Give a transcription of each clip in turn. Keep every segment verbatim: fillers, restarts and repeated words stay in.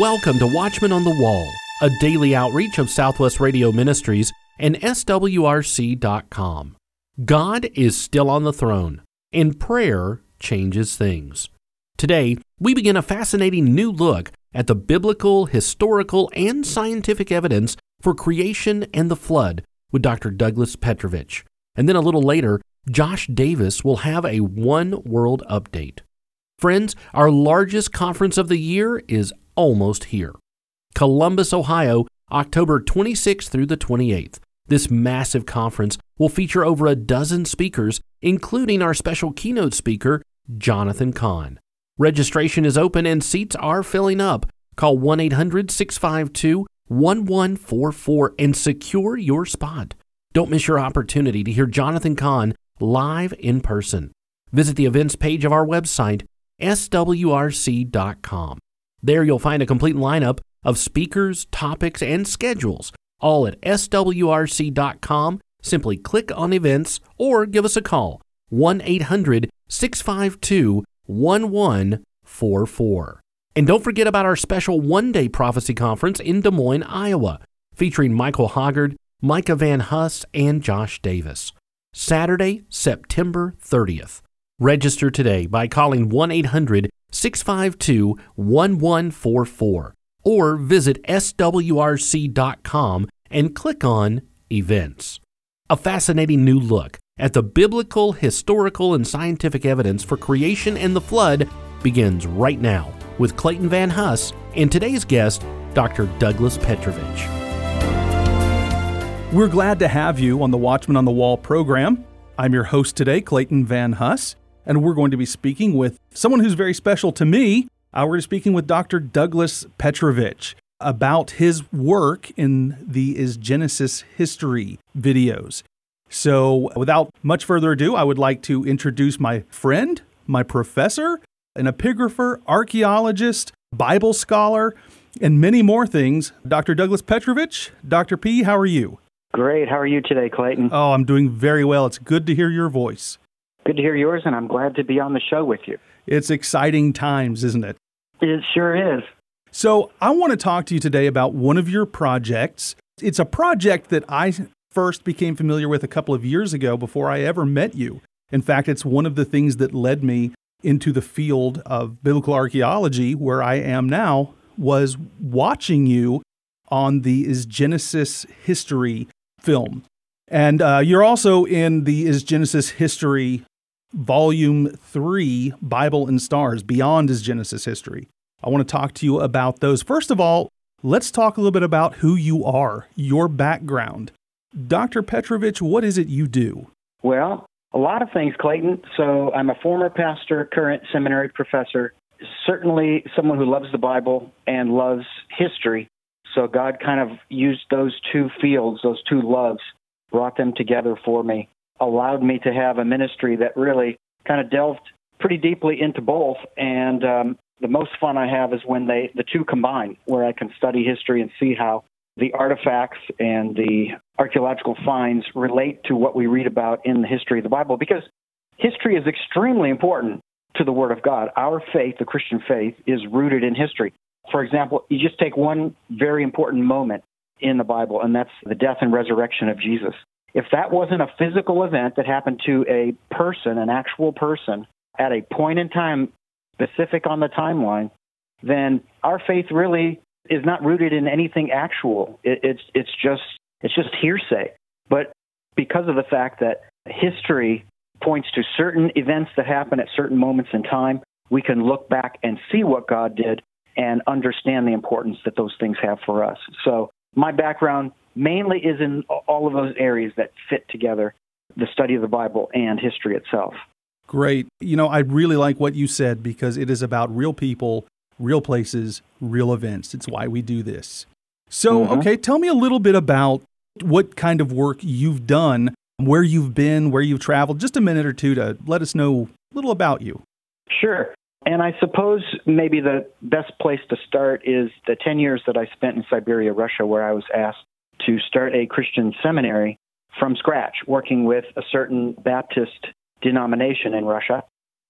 Welcome to Watchman on the Wall, a daily outreach of Southwest Radio Ministries and S W R C dot com. God is still on the throne, and prayer changes things. Today, we begin a fascinating new look at the biblical, historical, and scientific evidence for creation and the flood with Doctor Douglas Petrovich. And then a little later, Josh Davis will have a One World update. Friends, our largest conference of the year is almost here. Columbus, Ohio, October twenty-sixth through the twenty-eighth. This massive conference will feature over a dozen speakers, including our special keynote speaker, Jonathan Kahn. Registration is open and seats are filling up. Call one eight hundred, six five two, one one four four and secure your spot. Don't miss your opportunity to hear Jonathan Kahn live in person. Visit the events page of our website, S W R C dot com. There you'll find a complete lineup of speakers, topics, and schedules, all at S W R C dot com. Simply click on events or give us a call, one eight hundred, six five two, one one four four. And don't forget about our special one-day prophecy conference in Des Moines, Iowa, featuring Michael Hoggard, Micah Van Huss, and Josh Davis. Saturday, September thirtieth. Register today by calling one eight hundred, six five two, one one four four or visit S W R C dot com and click on Events. A fascinating new look at the biblical, historical, and scientific evidence for creation and the flood begins right now with Clayton Van Huss and today's guest, Doctor Douglas Petrovich. We're glad to have you on the Watchman on the Wall program. I'm your host today, Clayton Van Huss, and we're going to be speaking with someone who's very special to me. Uh, we're speaking with Doctor Douglas Petrovich about his work in the Is Genesis History videos. So without much further ado, I would like to introduce my friend, my professor, an epigrapher, archaeologist, Bible scholar, and many more things, Doctor Douglas Petrovich. Doctor P, how are you? Great. How are you today, Clayton? Oh, I'm doing very well. It's good to hear your voice. Good to hear yours, and I'm glad to be on the show with you. It's exciting times, isn't it? It sure is. So I want to talk to you today about one of your projects. It's a project that I first became familiar with a couple of years ago before I ever met you. In fact, it's one of the things that led me into the field of biblical archaeology, where I am now, was watching you on the Is Genesis History film. And uh, you're also in the Is Genesis History Volume three, Bible and Stars, Beyond Is Genesis History. I want to talk to you about those. First of all, let's talk a little bit about who you are, your background. Doctor Petrovich, what is it you do? Well, a lot of things, Clayton. So I'm a former pastor, current seminary professor, certainly someone who loves the Bible and loves history. So God kind of used those two fields, those two loves, brought them together for me, allowed me to have a ministry that really kind of delved pretty deeply into both. And um, the most fun I have is when they the two combine, where I can study history and see how the artifacts and the archaeological finds relate to what we read about in the history of the Bible, because history is extremely important to the Word of God. Our faith, the Christian faith, is rooted in history. For example, you just take one very important moment in the Bible, and that's the death and resurrection of Jesus. If that wasn't a physical event that happened to a person, an actual person, at a point in time specific on the timeline, then our faith really is not rooted in anything actual. It, it's it's just it's just hearsay. But because of the fact that history points to certain events that happen at certain moments in time, we can look back and see what God did and understand the importance that those things have for us. So my background mainly is in all of those areas that fit together, the study of the Bible and history itself. Great. You know, I really like what you said, because it is about real people, real places, real events. It's why we do this. So, mm-hmm. Okay, tell me a little bit about what kind of work you've done, where you've been, where you've traveled, just a minute or two to let us know a little about you. Sure. And I suppose maybe the best place to start is the ten years that I spent in Siberia, Russia, where I was asked to start a Christian seminary from scratch, working with a certain Baptist denomination in Russia.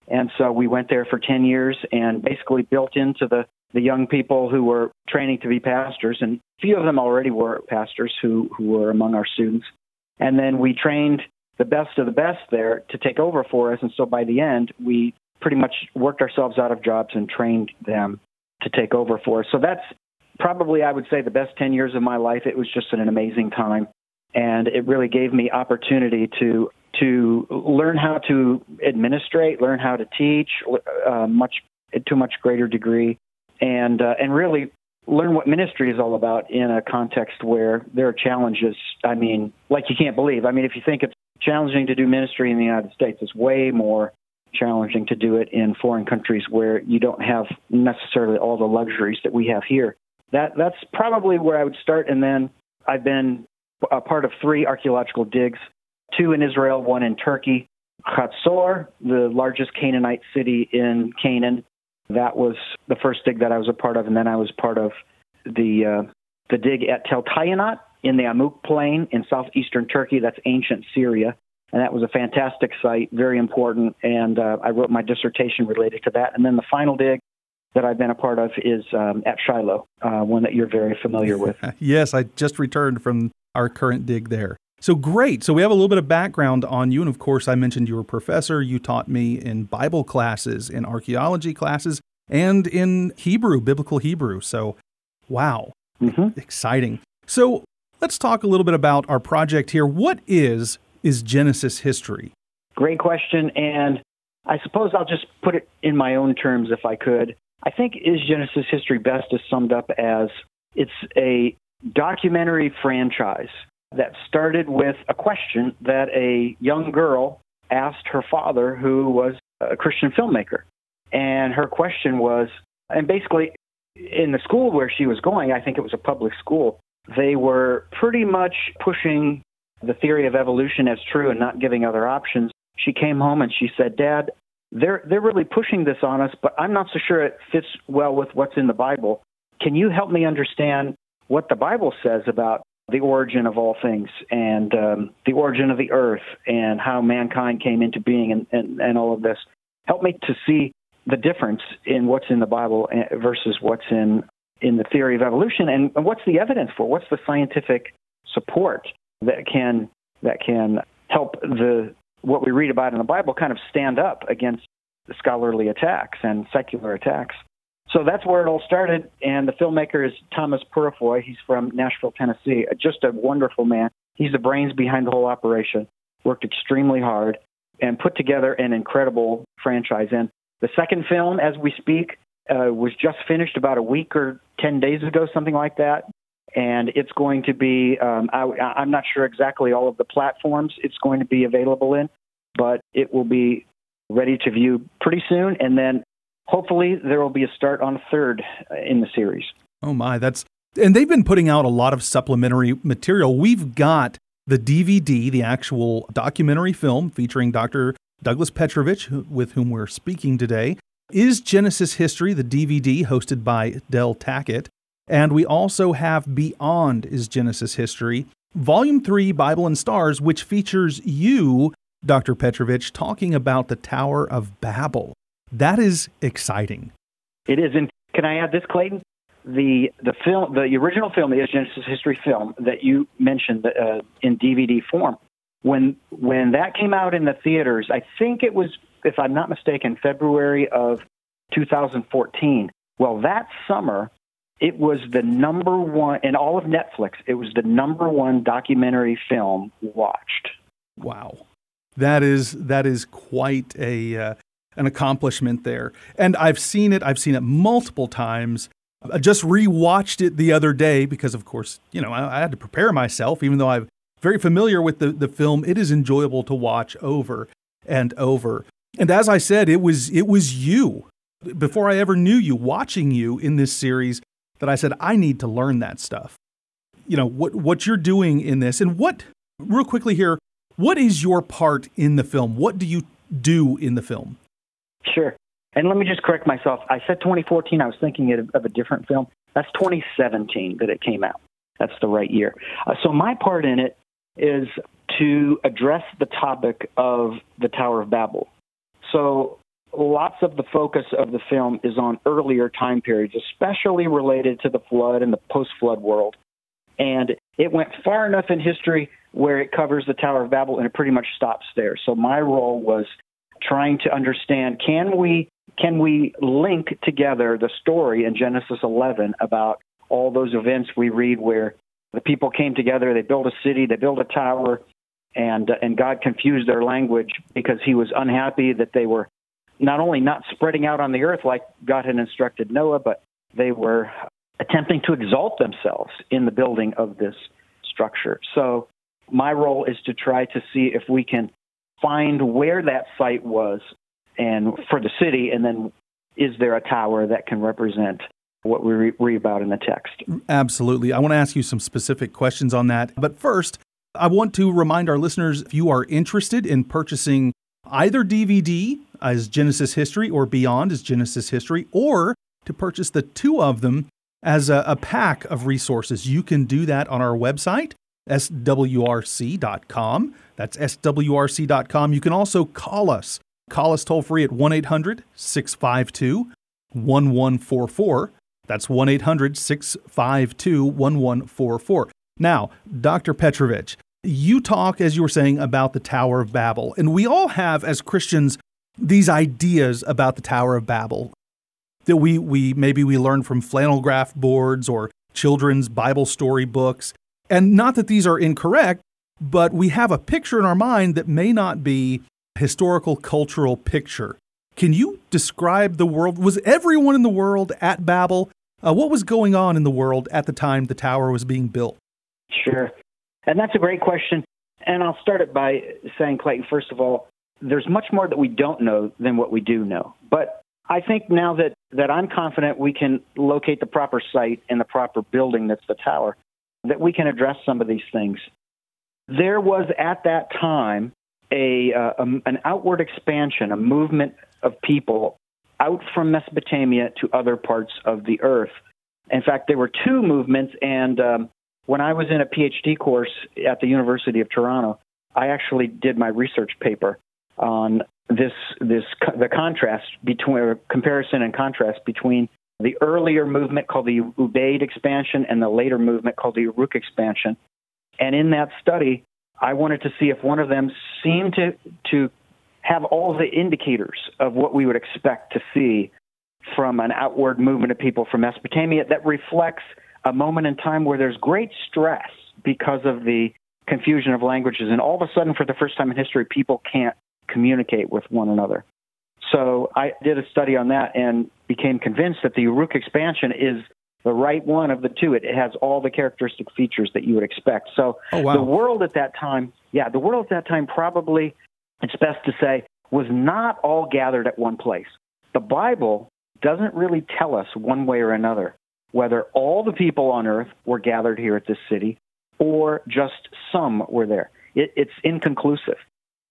And so we went there for ten years and basically built into the the young people who were training to be pastors, and a few of them already were pastors who, who were among our students. And then we trained the best of the best there to take over for us. And so by the end, we pretty much worked ourselves out of jobs and trained them to take over for us. So that's probably, I would say, the best ten years of my life. It was just an amazing time. And it really gave me opportunity to to learn how to administrate, learn how to teach uh, much to a much greater degree, and uh, and really learn what ministry is all about in a context where there are challenges, I mean, like you can't believe. I mean, if you think it's challenging to do ministry in the United States, it's way more challenging to do it in foreign countries where you don't have necessarily all the luxuries that we have here. That That's probably where I would start, and then I've been a part of three archaeological digs, two in Israel, one in Turkey. Hazor, the largest Canaanite city in Canaan, that was the first dig that I was a part of, and then I was part of the uh, the dig at Tel Tayinat in the Amuk plain in southeastern Turkey. That's ancient Syria, and that was a fantastic site, very important, and uh, I wrote my dissertation related to that. And then the final dig that I've been a part of is um, at Shiloh, uh, one that you're very familiar with. Yes, I just returned from our current dig there. So great. So we have a little bit of background on you. And of course, I mentioned you were a professor. You taught me in Bible classes, in archaeology classes, and in Hebrew, biblical Hebrew. So wow, mm-hmm. Exciting. So let's talk a little bit about our project here. What is Is Genesis History? Great question. And I suppose I'll just put it in my own terms if I could. I think Is Genesis History best is summed up as it's a documentary franchise that started with a question that a young girl asked her father, who was a Christian filmmaker. And her question was, and basically in the school where she was going, I think it was a public school, they were pretty much pushing the theory of evolution as true and not giving other options. She came home and she said, Dad, they're they're really pushing this on us, but I'm not so sure it fits well with what's in the Bible. Can you help me understand what the Bible says about the origin of all things and um, the origin of the earth and how mankind came into being and, and, and all of this? Help me to see the difference in what's in the Bible versus what's in, in the theory of evolution, and what's the evidence for? What's the scientific support that can that can help the what we read about in the Bible kind of stand up against scholarly attacks and secular attacks? So that's where it all started, and the filmmaker is Thomas Purifoy. He's from Nashville, Tennessee, just a wonderful man. He's the brains behind the whole operation, worked extremely hard, and put together an incredible franchise. And the second film, as we speak, uh, was just finished about a week or ten days ago, something like that, and it's going to be, um, I, I'm not sure exactly all of the platforms it's going to be available in, but it will be ready to view pretty soon, and then hopefully, there will be a start on a third in the series. Oh, my. That's And they've been putting out a lot of supplementary material. We've got the D V D, the actual documentary film featuring Doctor Douglas Petrovich, with whom we're speaking today. Is Genesis History, the D V D, hosted by Del Tackett. And we also have Beyond Is Genesis History, Volume three, Bible and Stars, which features you, Doctor Petrovich, talking about the Tower of Babel. That is exciting. It is. And can I add this, Clayton? The the film, the original film, the Is Genesis History film that you mentioned uh, in D V D form, when when that came out in the theaters, I think it was, if I'm not mistaken, February of two thousand fourteen. Well, that summer, it was the number one, in all of Netflix, it was the number one documentary film watched. Wow. That is, that is quite a... Uh... an accomplishment there. And I've seen it. I've seen it multiple times. I just rewatched it the other day because, of course, you know, I, I had to prepare myself, even though I'm very familiar with the, the film. It is enjoyable to watch over and over. And as I said, it was it was you, before I ever knew you, watching you in this series, that I said, I need to learn that stuff. You know, what what you're doing in this, and what, real quickly here, what is your part in the film? What do you do in the film? Sure. And let me just correct myself. I said twenty fourteen. I was thinking of a different film. That's twenty seventeen that it came out. That's the right year. Uh, so my part in it is to address the topic of the Tower of Babel. So lots of the focus of the film is on earlier time periods, especially related to the flood and the post-flood world. And it went far enough in history where it covers the Tower of Babel, and it pretty much stops there. So my role was trying to understand, can we can we link together the story in Genesis eleven about all those events we read where the people came together, they built a city, they built a tower, and uh, and God confused their language because he was unhappy that they were not only not spreading out on the earth like God had instructed Noah, but they were attempting to exalt themselves in the building of this structure. So my role is to try to see if we can find where that site was and for the city, and then is there a tower that can represent what we re- read about in the text? Absolutely. I want to ask you some specific questions on that. But first, I want to remind our listeners, if you are interested in purchasing either D V D, Is Genesis History, or Beyond Is Genesis History, or to purchase the two of them as a, a pack of resources, you can do that on our website, S W R C dot com. That's S W R C dot com. You can also call us. Call us toll-free at one eight hundred, six five two, one one four four. That's one eight hundred, six five two, one one four four. Now, Doctor Petrovich, you talk, as you were saying, about the Tower of Babel. And we all have, as Christians, these ideas about the Tower of Babel that we, we maybe we learn from flannel graph boards or children's Bible story books. And not that these are incorrect, but we have a picture in our mind that may not be a historical, cultural picture. Can you describe the world? Was everyone in the world at Babel? Uh, what was going on in the world at the time the tower was being built? Sure. And that's a great question. And I'll start it by saying, Clayton, first of all, there's much more that we don't know than what we do know. But I think now that, that I'm confident we can locate the proper site and the proper building that's the tower, that we can address some of these things. There was at that time a, uh, a an outward expansion, a movement of people out from Mesopotamia to other parts of the earth. In fact, there were two movements, and um, when I was in a PhD course at the University of Toronto, I actually did my research paper on this, this the contrast between, or comparison and contrast between the earlier movement called the Ubaid expansion and the later movement called the Uruk expansion. And in that study, I wanted to see if one of them seemed to, to have all the indicators of what we would expect to see from an outward movement of people from Mesopotamia that reflects a moment in time where there's great stress because of the confusion of languages. And all of a sudden, for the first time in history, people can't communicate with one another. So I did a study on that and became convinced that the Uruk expansion is the right one of the two. It has all the characteristic features that you would expect. So oh, wow. the world at that time, yeah, the world at that time probably, it's best to say, was not all gathered at one place. The Bible doesn't really tell us one way or another whether all the people on earth were gathered here at this city or just some were there. It, it's inconclusive.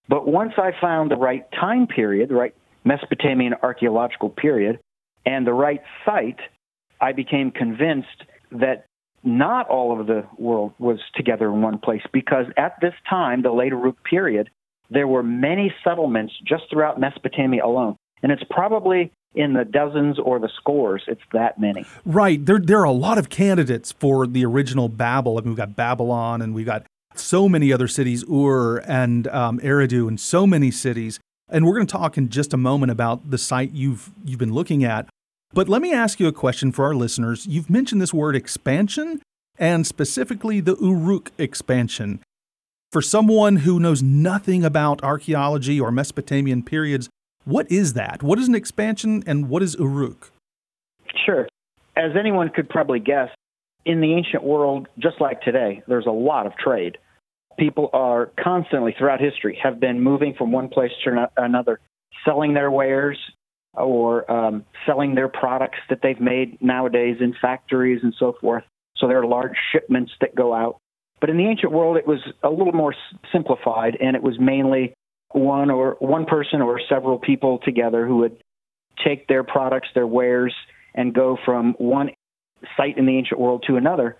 But once I found the right time period, the right Mesopotamian archaeological period, and the right site, I became convinced that not all of the world was together in one place, because at this time, the late Uruk period, there were many settlements just throughout Mesopotamia alone. And it's probably in the dozens or the scores, it's that many. Right. There, there are a lot of candidates for the original Babel. I mean, we've got Babylon, and we've got so many other cities, Ur and um, Eridu, and so many cities. And we're going to talk in just a moment about the site you've you've been looking at. But let me ask you a question for our listeners. You've mentioned this word expansion, and specifically the Uruk expansion. For someone who knows nothing about archaeology or Mesopotamian periods, what is that? What is an expansion, and what is Uruk? Sure. As anyone could probably guess, in the ancient world, just like today, there's a lot of trade. People are constantly, throughout history, have been moving from one place to another, selling their wares or um, selling their products that they've made nowadays in factories and so forth. So there are large shipments that go out. But in the ancient world, it was a little more simplified, and it was mainly one or one person or several people together who would take their products, their wares, and go from one site in the ancient world to another.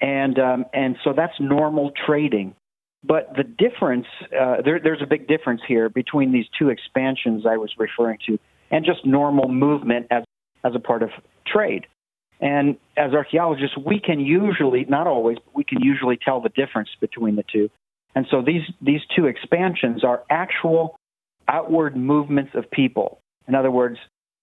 And um, and so that's normal trading. But the difference, uh, there, there's a big difference here between these two expansions I was referring to. and just normal movement as as a part of trade. And as archaeologists, we can usually, not always, but we can usually tell the difference between the two. And so these, these two expansions are actual outward movements of people. In other words,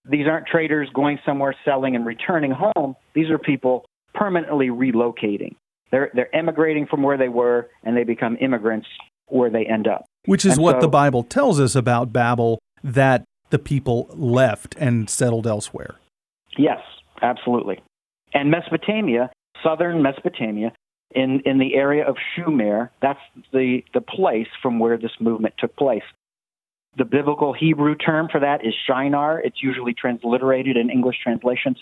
these aren't traders going somewhere, selling, and returning home. These are people permanently relocating. They're they're emigrating from where they were, and they become immigrants where they end up. Which is and what so, the Bible tells us about Babel, that the people left and settled elsewhere. Yes, absolutely. And Mesopotamia, southern Mesopotamia, in, in the area of Sumer, that's the, the place from where this movement took place. The biblical Hebrew term for that is Shinar. It's usually transliterated in English translations,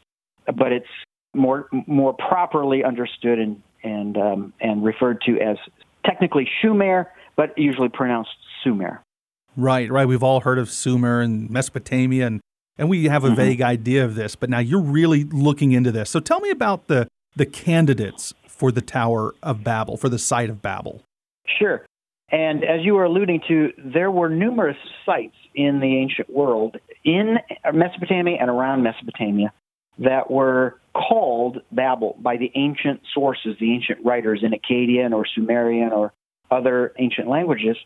but it's more more properly understood and and um, and referred to as technically Sumer, but usually pronounced Sumer. Right, right. We've all heard of Sumer and Mesopotamia, and, and we have a mm-hmm. vague idea of this, but now you're really looking into this. So tell me about the, the candidates for the Tower of Babel, for the site of Babel. Sure. And as you were alluding to, there were numerous sites in the ancient world, in Mesopotamia and around Mesopotamia, that were called Babel by the ancient sources, the ancient writers in Akkadian or Sumerian or other ancient languages.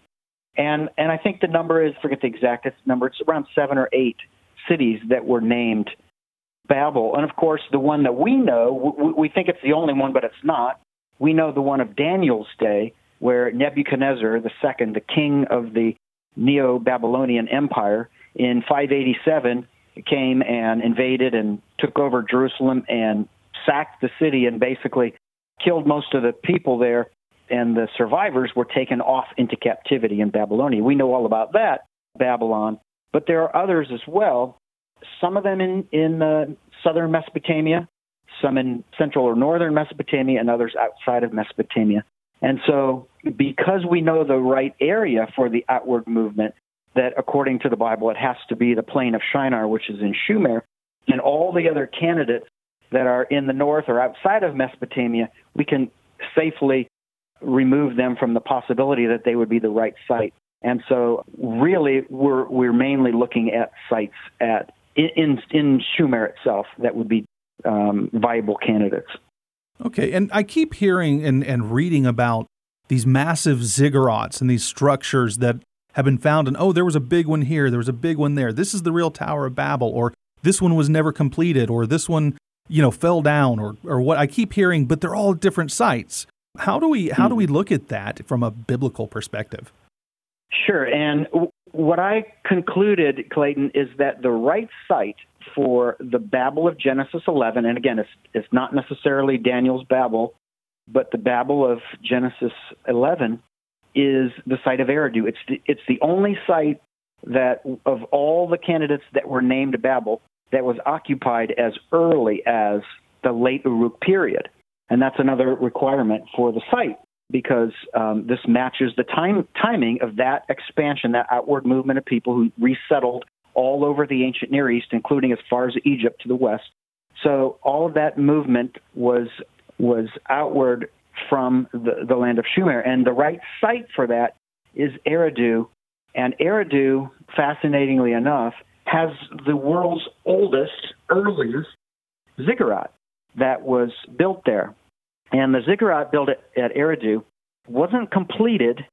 And and I think the number is, forget the exact number, it's around seven or eight cities that were named Babel. And of course, the one that we know, we, we think it's the only one, but it's not. We know the one of Daniel's day, where Nebuchadnezzar the Second, the king of the Neo-Babylonian Empire, in five eighty-seven came and invaded and took over Jerusalem and sacked the city and basically killed most of the people there, and the survivors were taken off into captivity in Babylonia. We know all about that, Babylon, but there are others as well, some of them in, in uh, southern Mesopotamia, some in central or northern Mesopotamia, and others outside of Mesopotamia. And so because we know the right area for the outward movement, that according to the Bible, it has to be the plain of Shinar, which is in Sumer, and all the other candidates that are in the north or outside of Mesopotamia, we can safely remove them from the possibility that they would be the right site. And so really, we're we're mainly looking at sites at in, in Sumer itself that would be um, viable candidates. Okay, and I keep hearing and, and reading about these massive ziggurats and these structures that have been found, and, oh, there was a big one here, there was a big one there, this is the real Tower of Babel, or this one was never completed, or this one, you know, fell down, or or what I keep hearing, but they're all different sites. How do we how do we look at that from a biblical perspective? Sure, and w- what I concluded, Clayton, is that the right site for the Babel of Genesis eleven, and again, it's it's not necessarily Daniel's Babel, but the Babel of Genesis eleven is the site of Eridu. It's the, it's the only site that, of all the candidates that were named Babel, that was occupied as early as the late Uruk period. And that's another requirement for the site, because um, this matches the time timing of that expansion, that outward movement of people who resettled all over the ancient Near East, including as far as Egypt to the west. So all of that movement was was outward from the, the land of Sumer. And the right site for that is Eridu. And Eridu, fascinatingly enough, has the world's oldest, earliest ziggurat that was built there. And the ziggurat built at, at Eridu wasn't completed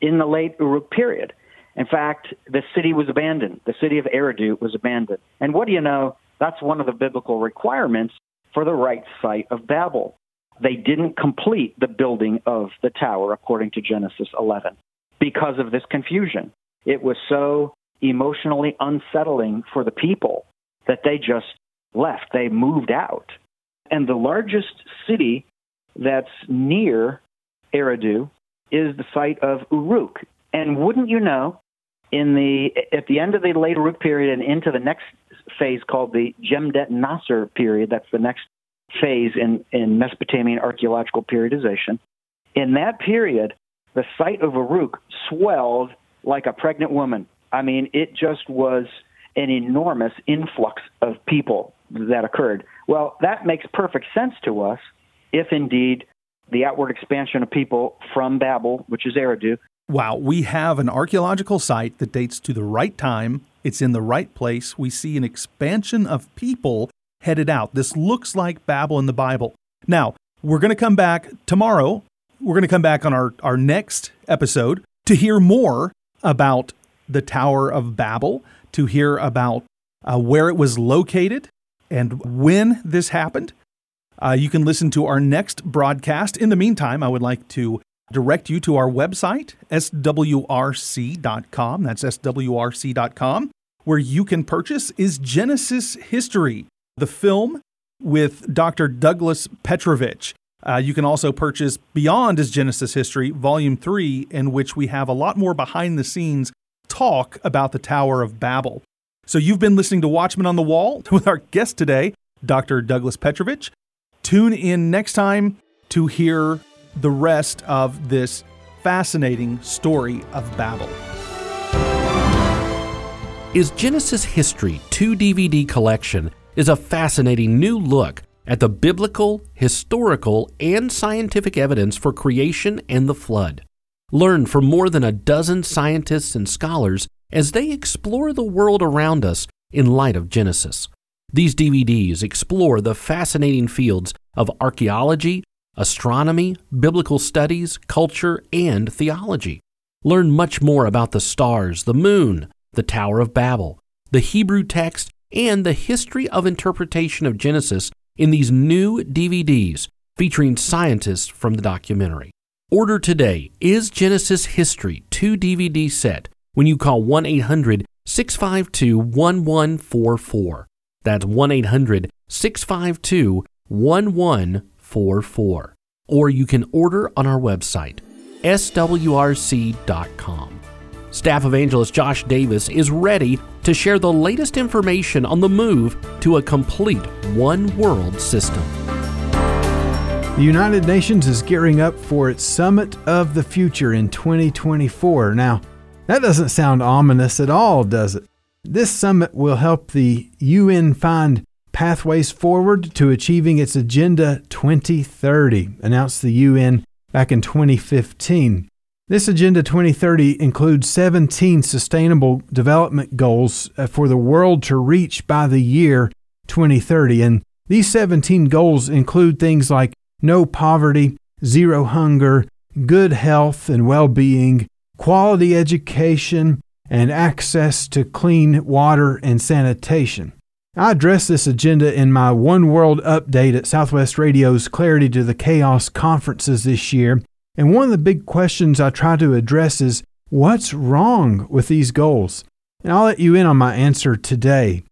in the late Uruk period. In fact, the city was abandoned. The city of Eridu was abandoned. And what do you know? That's one of the biblical requirements for the right site of Babel. They didn't complete the building of the tower, according to Genesis eleven, because of this confusion. It was so emotionally unsettling for the people that they just left. They moved out. And the largest city that's near Eridu is the site of Uruk. And wouldn't you know, in the at the end of the late Uruk period and into the next phase called the Jemdet Nasr period, that's the next phase in, in Mesopotamian archaeological periodization, in that period, the site of Uruk swelled like a pregnant woman. I mean, it just was an enormous influx of people that occurred. Well, that makes perfect sense to us if indeed the outward expansion of people from Babel, which is Eridu. Wow, we have an archaeological site that dates to the right time. It's in the right place. We see an expansion of people headed out. This looks like Babel in the Bible. Now, we're going to come back tomorrow. We're going to come back on our, our next episode to hear more about the Tower of Babel, to hear about uh, where it was located and when this happened. Uh, you can listen to our next broadcast. In the meantime, I would like to direct you to our website, S W R C dot com. That's S W R C dot com, where you can purchase Is Genesis History, the film with Doctor Douglas Petrovich. Uh, you can also purchase Beyond Is Genesis History, Volume three, in which we have a lot more behind-the-scenes talk about the Tower of Babel. So you've been listening to Watchman on the Wall with our guest today, Doctor Douglas Petrovich. Tune in next time to hear the rest of this fascinating story of Babel. Is Genesis History two D V D collection is a fascinating new look at the biblical, historical, and scientific evidence for creation and the flood. Learn from more than a dozen scientists and scholars as they explore the world around us in light of Genesis. These D V Ds explore the fascinating fields of archaeology, astronomy, biblical studies, culture, and theology. Learn much more about the stars, the moon, the Tower of Babel, the Hebrew text, and the history of interpretation of Genesis in these new D V Ds featuring scientists from the documentary. Order today Is Genesis History two D V D set when you call one eight hundred, six five two, one one four four. That's one eight hundred, six five two, one one four four. Or you can order on our website, S W R C dot com. Staff evangelist Josh Davis is ready to share the latest information on the move to a complete one-world system. The United Nations is gearing up for its Summit of the Future in twenty twenty-four. Now, that doesn't sound ominous at all, does it? This summit will help the U N find pathways forward to achieving its Agenda twenty thirty, announced the U N back in twenty fifteen. This Agenda twenty thirty includes seventeen Sustainable Development Goals for the world to reach by the year twenty thirty. And these seventeen goals include things like no poverty, zero hunger, good health and well-being, quality education, and access to clean water and sanitation. I addressed this agenda in my One World Update at Southwest Radio's Clarity to the Chaos conferences this year. And one of the big questions I try to address is, what's wrong with these goals? And I'll let you in on my answer today.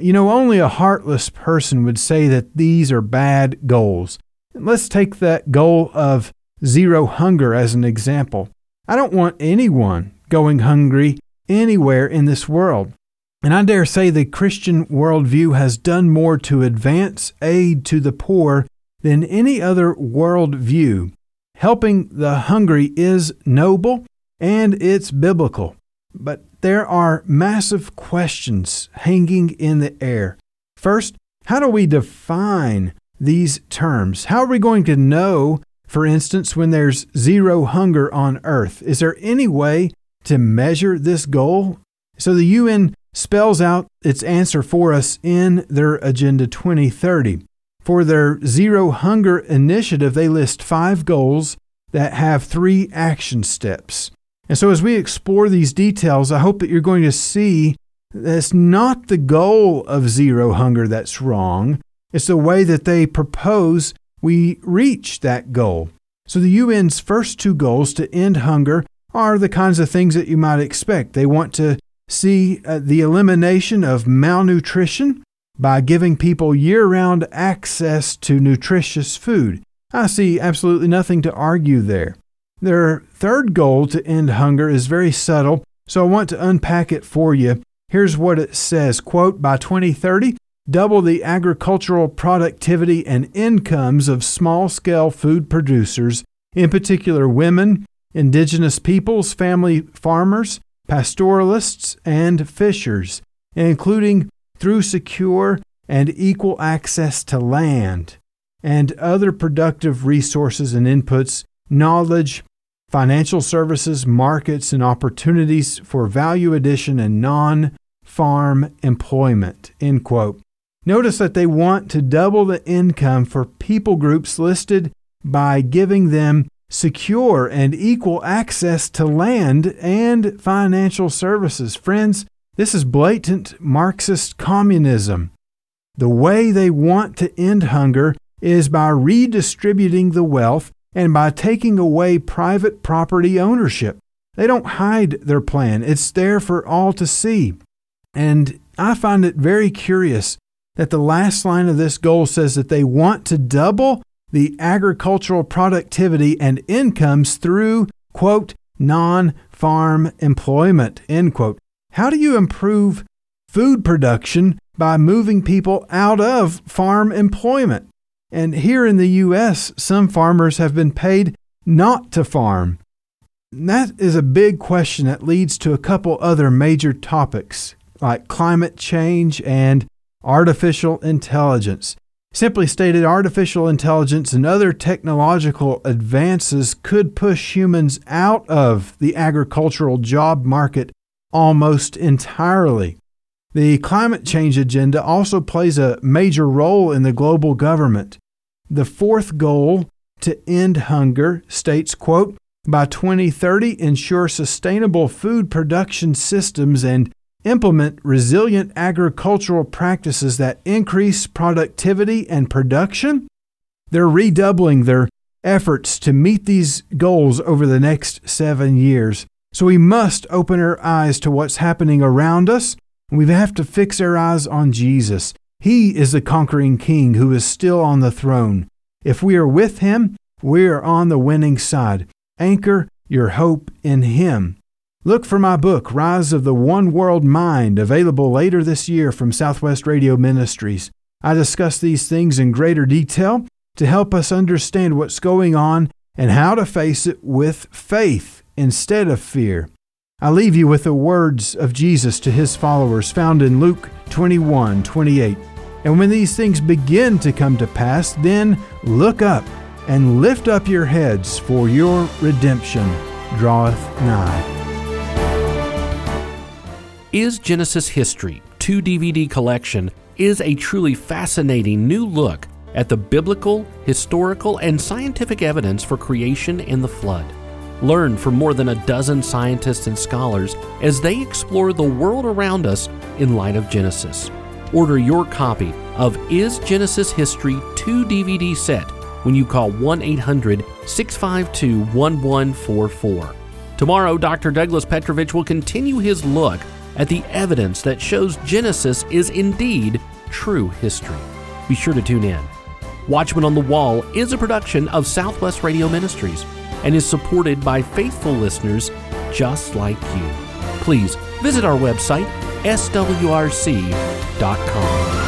You know, only a heartless person would say that these are bad goals. And let's take that goal of zero hunger as an example. I don't want anyone going hungry anywhere in this world. And I dare say the Christian worldview has done more to advance aid to the poor than any other worldview. Helping the hungry is noble and it's biblical, but there are massive questions hanging in the air. First, how do we define these terms? How are we going to know, for instance, when there's zero hunger on earth? Is there any way to measure this goal? So the U N spells out its answer for us in their Agenda twenty thirty. For their Zero Hunger initiative, they list five goals that have three action steps. And so as we explore these details, I hope that you're going to see that it's not the goal of zero hunger that's wrong. It's the way that they propose we reach that goal. So the U N's first two goals to end hunger are the kinds of things that you might expect. They want to see uh, the elimination of malnutrition by giving people year-round access to nutritious food. I see absolutely nothing to argue there. Their third goal to end hunger is very subtle, so I want to unpack it for you. Here's what it says, quote, by twenty thirty, double the agricultural productivity and incomes of small-scale food producers, in particular women, indigenous peoples, family farmers, pastoralists, and fishers, including through secure and equal access to land and other productive resources and inputs, knowledge, financial services, markets, and opportunities for value addition and non farm employment, end quote. Notice that they want to double the income for people groups listed by giving them secure and equal access to land and financial services. Friends, this is blatant Marxist communism. The way they want to end hunger is by redistributing the wealth and by taking away private property ownership. They don't hide their plan. It's there for all to see. And I find it very curious that the last line of this goal says that they want to double the agricultural productivity and incomes through, quote, non-farm employment, end quote. How do you improve food production by moving people out of farm employment? And here in the U S, some farmers have been paid not to farm. And that is a big question that leads to a couple other major topics like climate change and artificial intelligence. Simply stated, artificial intelligence and other technological advances could push humans out of the agricultural job market almost entirely. The climate change agenda also plays a major role in the global government. The fourth goal, to end hunger, states, quote, by twenty thirty, ensure sustainable food production systems and implement resilient agricultural practices that increase productivity and production. They're redoubling their efforts to meet these goals over the next seven years. So we must open our eyes to what's happening around us. We have to fix our eyes on Jesus. He is the conquering King who is still on the throne. If we are with Him, we are on the winning side. Anchor your hope in Him. Look for my book, Rise of the One World Mind, available later this year from Southwest Radio Ministries. I discuss these things in greater detail to help us understand what's going on and how to face it with faith instead of fear. I leave you with the words of Jesus to His followers found in Luke twenty-one twenty-eight. And when these things begin to come to pass, then look up and lift up your heads, for your redemption draweth nigh. Is Genesis History, two D V D collection, is a truly fascinating new look at the biblical, historical, and scientific evidence for creation and the flood. Learn from more than a dozen scientists and scholars as they explore the world around us in light of Genesis. Order your copy of Is Genesis History two D V D set when you call one eight hundred, six five two, one one four four. Tomorrow, Doctor Douglas Petrovich will continue his look at the evidence that shows Genesis is indeed true history. Be sure to tune in. Watchman on the Wall is a production of Southwest Radio Ministries and is supported by faithful listeners just like you. Please visit our website, S W R C dot com.